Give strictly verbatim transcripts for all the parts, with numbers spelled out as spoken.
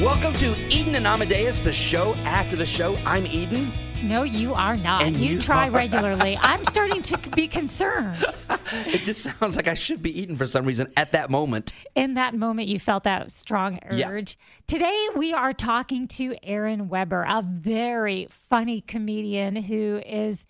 Welcome to Eden and Amadeus, the show after the show. I'm Eden. No, you are not. And you, you try are. regularly. I'm starting to be concerned. It just sounds like I should be eating for some reason at that moment. In that moment, you felt that strong urge. Yeah. Today, we are talking to Aaron Weber, a very funny comedian who is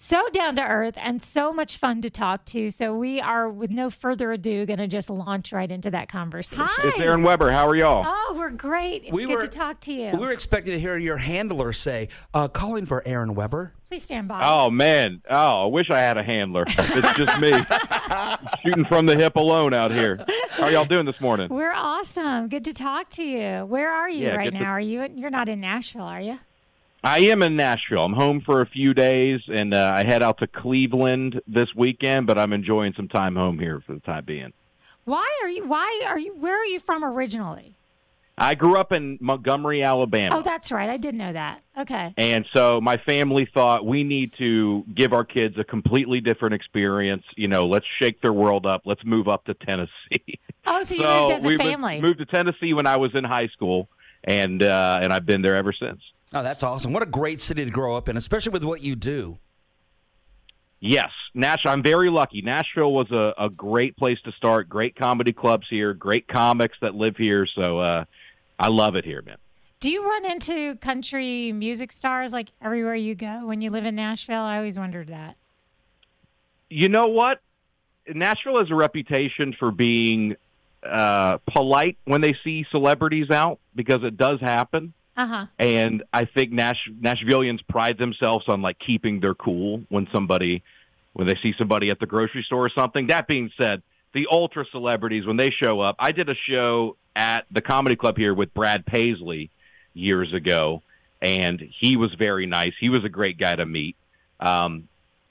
so down to earth and so much fun to talk to. So we are, with no further ado, going to just launch right into that conversation. Hi. It's Aaron Weber. How are y'all? Oh, we're great. It's we good were, to talk to you. We were expecting to hear your handler say, uh, call in for Aaron Weber. Please stand by. Oh, man. Oh, I wish I had a handler. It's just me. Shooting from the hip alone out here. How are y'all doing this morning? We're awesome. Good to talk to you. Where are you yeah, right now? To- are you? You're not in Nashville, are you? I am in Nashville. I'm home for a few days, and uh, I head out to Cleveland this weekend, but I'm enjoying some time home here for the time being. Why are you, why are you, where are you from originally? I grew up in Montgomery, Alabama. Oh, that's right. I did know that. Okay. And so my family thought we need to give our kids a completely different experience. You know, let's shake their world up. Let's move up to Tennessee. Oh, so you so moved as a we family. We moved to Tennessee when I was in high school, and uh, and I've been there ever since. Oh, that's awesome. What a great city to grow up in, especially with what you do. Yes. Nash, I'm very lucky. Nashville was a, a great place to start. Great comedy clubs here. Great comics that live here. So uh, I love it here, man. Do you run into country music stars like everywhere you go when you live in Nashville? I always wondered that. You know what? Nashville has a reputation for being uh, polite when they see celebrities out because it does happen. Uh-huh. And I think Nash, Nashvillians pride themselves on, like, keeping their cool when somebody, when they see somebody at the grocery store or something. That being said, the ultra celebrities, when they show up, I did a show at the comedy club here with Brad Paisley years ago, and he was very nice. He was a great guy to meet. Um,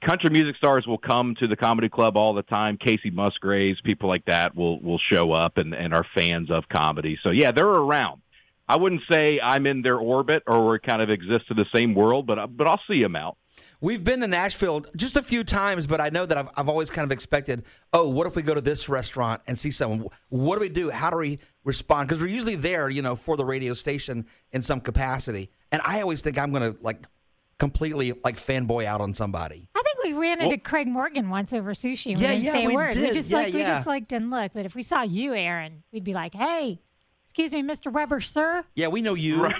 country music stars will come to the comedy club all the time. Casey Musgraves, people like that will, will show up and, and are fans of comedy. So, yeah, they're around. I wouldn't say I'm in their orbit or we kind of exist in the same world, but but I'll see them out. We've been to Nashville just a few times, but I know that I've I've always kind of expected, oh, what if we go to this restaurant and see someone? What do we do? How do we respond? Because we're usually there, you know, for the radio station in some capacity. And I always think I'm going to, like, completely, like, fanboy out on somebody. I think we ran into well, Craig Morgan once over sushi. And yeah, we didn't yeah, say a we word. Did. We just, yeah, like, yeah. we just, like, didn't look. But if we saw you, Aaron, we'd be like, hey. Excuse me, Mister Weber, sir? Yeah, we know you. Right.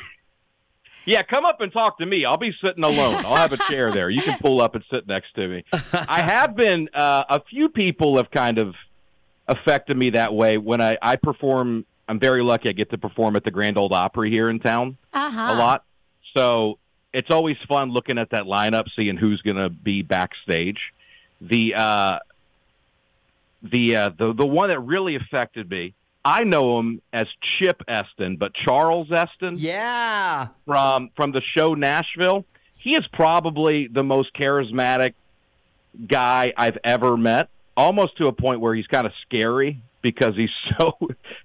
Yeah, come up and talk to me. I'll be sitting alone. I'll have a chair there. You can pull up and sit next to me. I have been, uh, a few people have kind of affected me that way. When I, I perform, I'm very lucky I get to perform at the Grand Ole Opry here in town uh-huh. a lot. So it's always fun looking at that lineup, seeing who's going to be backstage. The, uh, the, uh, the, the one that really affected me, I know him as Chip Esten, but Charles Esten, yeah, from from the show Nashville, he is probably the most charismatic guy I've ever met, almost to a point where he's kind of scary because he's so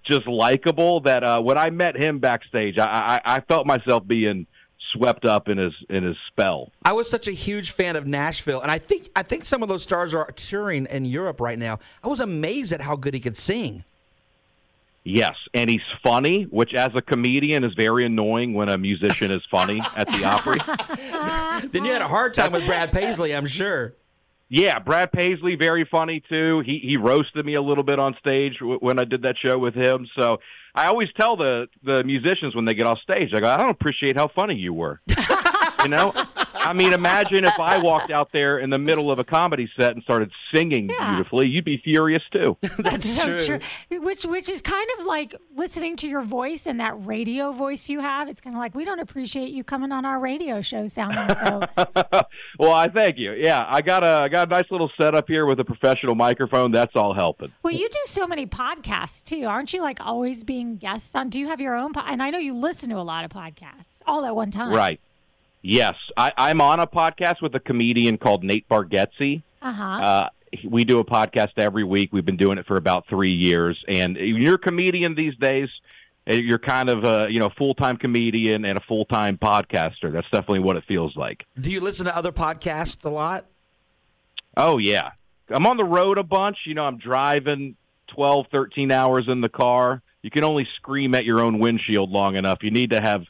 just likable that uh, when I met him backstage, I, I, I felt myself being swept up in his in his spell. I was such a huge fan of Nashville, and I think I think some of those stars are touring in Europe right now. I was amazed at how good he could sing. Yes, and he's funny, which as a comedian is very annoying when a musician is funny at the Opry. Then you had a hard time with Brad Paisley, I'm sure. Yeah, Brad Paisley, very funny too. He he roasted me a little bit on stage w- when I did that show with him. So I always tell the, the musicians when they get off stage, I go, I don't appreciate how funny you were. You know? I mean, imagine if I walked out there in the middle of a comedy set and started singing yeah. beautifully. You'd be furious, too. That's so true. true. Which which is kind of like listening to your voice and that radio voice you have. It's kind of like, we don't appreciate you coming on our radio show sounding so. Well, I thank you. Yeah, I got, a, I got a nice little setup here with a professional microphone. That's all helping. Well, you do so many podcasts, too. Aren't you, like, always being guests on? Do you have your own po- And I know you listen to a lot of podcasts all at one time. Right. Yes, I, I'm on a podcast with a comedian called Nate Bargatze. Uh-huh. Uh, we do a podcast every week. We've been doing it for about three years. And you're a comedian these days. You're kind of a you know full-time comedian and a full-time podcaster. That's definitely what it feels like. Do you listen to other podcasts a lot? Oh, yeah. I'm on the road a bunch. You know, I'm driving twelve, thirteen hours in the car. you can only scream at your own windshield long enough. You need to have,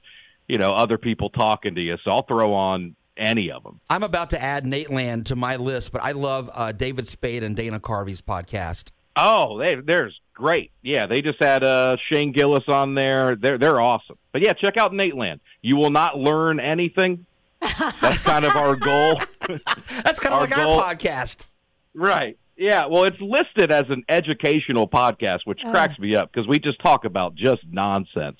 you know, other people talking to you. So I'll throw on any of them. I'm about to add Nateland to my list, but I love uh, David Spade and Dana Carvey's podcast. Oh, they, they're great. Yeah, they just had uh, Shane Gillis on there. They're they're awesome. But, yeah, check out Nateland. You will not learn anything. That's kind of our goal. That's kind of our like goal. Our podcast. Right. Yeah, well, it's listed as an educational podcast, which uh. cracks me up because we just talk about just nonsense.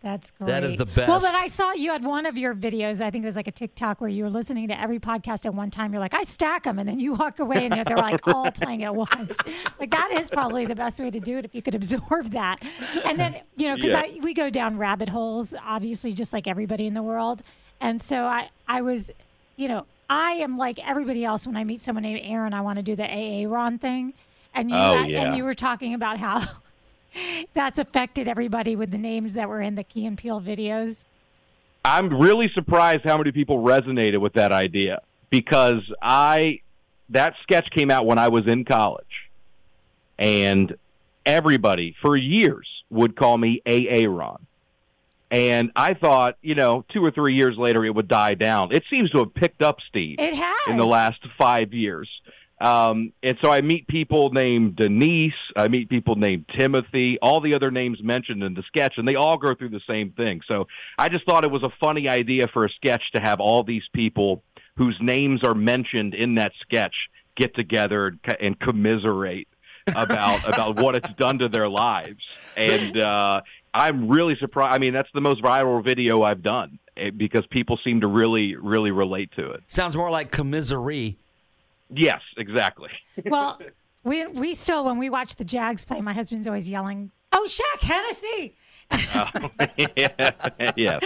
That's great. That is the best. Well, then I saw you had one of your videos. I think it was like a TikTok where you were listening to every podcast at one time. You're like, I stack them. And then you walk away and they're like all playing at once. Like that is probably the best way to do it if you could absorb that. And then, you know, because yeah. we go down rabbit holes, obviously, just like everybody in the world. And so I, I was, you know, I am like everybody else when I meet someone named Aaron, I want to do the A A Ron thing. And you, oh, that, yeah. and you were talking about how that's affected everybody with the names that were in the Key and Peele videos. I'm really surprised how many people resonated with that idea because I that sketch came out when I was in college, and everybody for years would call me A A Ron, and I thought, you know, two or three years later it would die down. It seems to have picked up steam. It has in the last five years. Um, and so I meet people named Denise, I meet people named Timothy, all the other names mentioned in the sketch, and they all go through the same thing. So I just thought it was a funny idea for a sketch to have all these people whose names are mentioned in that sketch get together and, and commiserate about, about what it's done to their lives. And, uh, I'm really surprised. I mean, that's the most viral video I've done because people seem to really, really relate to it. Sounds more like commiserate. Yes, exactly. Well, we we still, when we watch the Jags play, my husband's always yelling, oh, Shaq Hennessy! Oh, yeah, yes.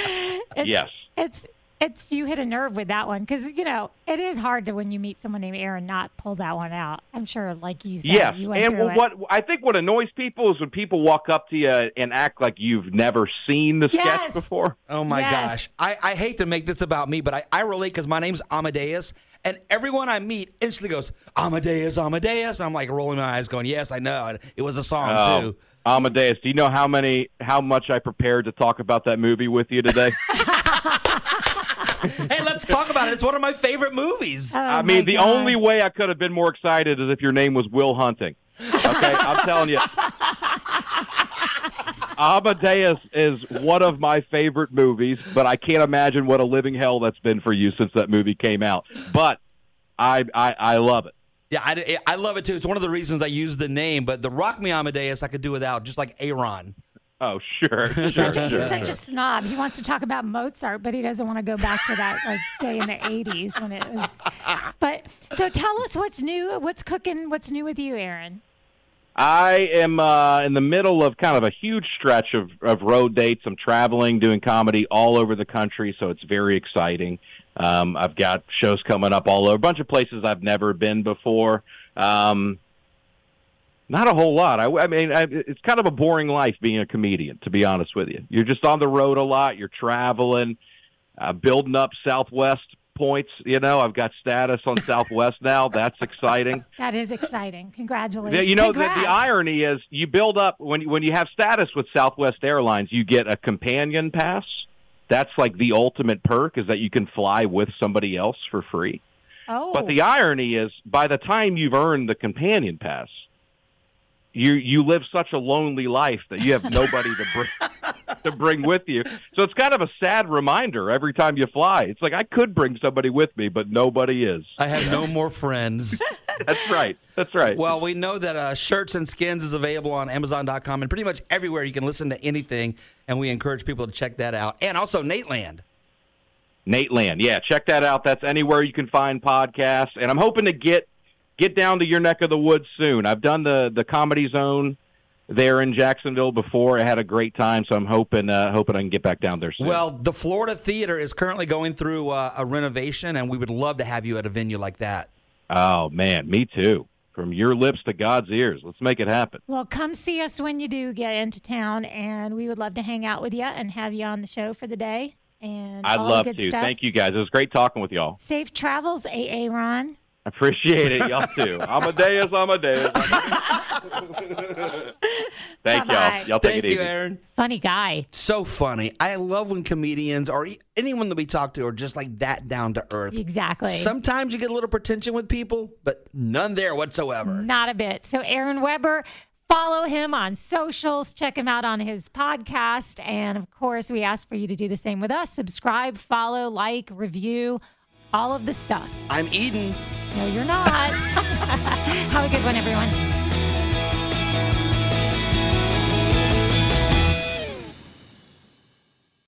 It's, yes. It's, it's, you hit a nerve with that one because, you know, it is hard to, when you meet someone named Aaron, not pull that one out. I'm sure, like you said, yes. you went and through it. What, I think what annoys people is when people walk up to you and act like you've never seen the yes. sketch before. Oh, my yes. gosh. I, I hate to make this about me, but I, I relate because my name's Amadeus. And everyone I meet instantly goes, Amadeus, Amadeus. And I'm like rolling my eyes going, yes, I know. And it was a song, oh, too. Amadeus, do you know how many, how much I prepared to talk about that movie with you today? Hey, let's talk about it. It's one of my favorite movies. Oh, I mean, the God. only way I could have been more excited is if your name was Will Hunting. Okay, I'm telling you. Amadeus is one of my favorite movies, but I can't imagine what a living hell that's been for you since that movie came out. But I I, I love it. Yeah, I, I love it too. It's one of the reasons I use the name, but the Rock Me Amadeus I could do without, just like Aaron. Oh, sure. He's, sure, such, a, he's sure. such a snob. He wants to talk about Mozart, but he doesn't want to go back to that like day in the eighties when it was. But so tell us what's new, what's cooking, what's new with you, Aaron? I am uh, in the middle of kind of a huge stretch of, of road dates. I'm traveling, doing comedy all over the country, so it's very exciting. Um, I've got shows coming up all over, a bunch of places I've never been before. Um, not a whole lot. I, I mean, I, it's kind of a boring life being a comedian, to be honest with you. You're just on the road a lot. You're traveling, uh, building up Southwest points. You know, I've got status on Southwest now. That's exciting. That is exciting. Congratulations. You know, the, the irony is you build up when, when you have status with Southwest Airlines, you get a companion pass. That's like the ultimate perk is that you can fly with somebody else for free. Oh. But the irony is by the time you've earned the companion pass, you you live such a lonely life that you have nobody to bring to bring with you. So it's kind of a sad reminder every time you fly. It's like I could bring somebody with me, but nobody is. I have no more friends. That's right. That's right. Well, we know that uh, Shirts and Skins is available on Amazon dot com and pretty much everywhere you can listen to anything, and we encourage people to check that out. And also Nateland. Nateland, yeah. Check that out. That's anywhere you can find podcasts. And I'm hoping to get Get down to your neck of the woods soon. I've done the, the Comedy Zone there in Jacksonville before. I had a great time, so I'm hoping uh, hoping I can get back down there soon. Well, the Florida Theater is currently going through uh, a renovation, and we would love to have you at a venue like that. Oh, man, me too. From your lips to God's ears. Let's make it happen. Well, come see us when you do get into town, and we would love to hang out with you and have you on the show for the day. And I'd love to. Stuff. Thank you, guys. It was great talking with y'all. Safe travels, A A Ron. Appreciate it. Y'all too. Amadeus, Amadeus. Amadeus. Thank Bye-bye. y'all. Y'all take Thank it easy. Thank you, Aaron. Funny guy. So funny. I love when comedians or anyone that we talk to are just like that down to earth. Exactly. Sometimes you get a little pretension with people, but none there whatsoever. Not a bit. So Aaron Weber, follow him on socials. Check him out on his podcast. And, of course, we ask for you to do the same with us. Subscribe, follow, like, review, all of the stuff. I'm Eden. No, you're not. Have a good one, everyone.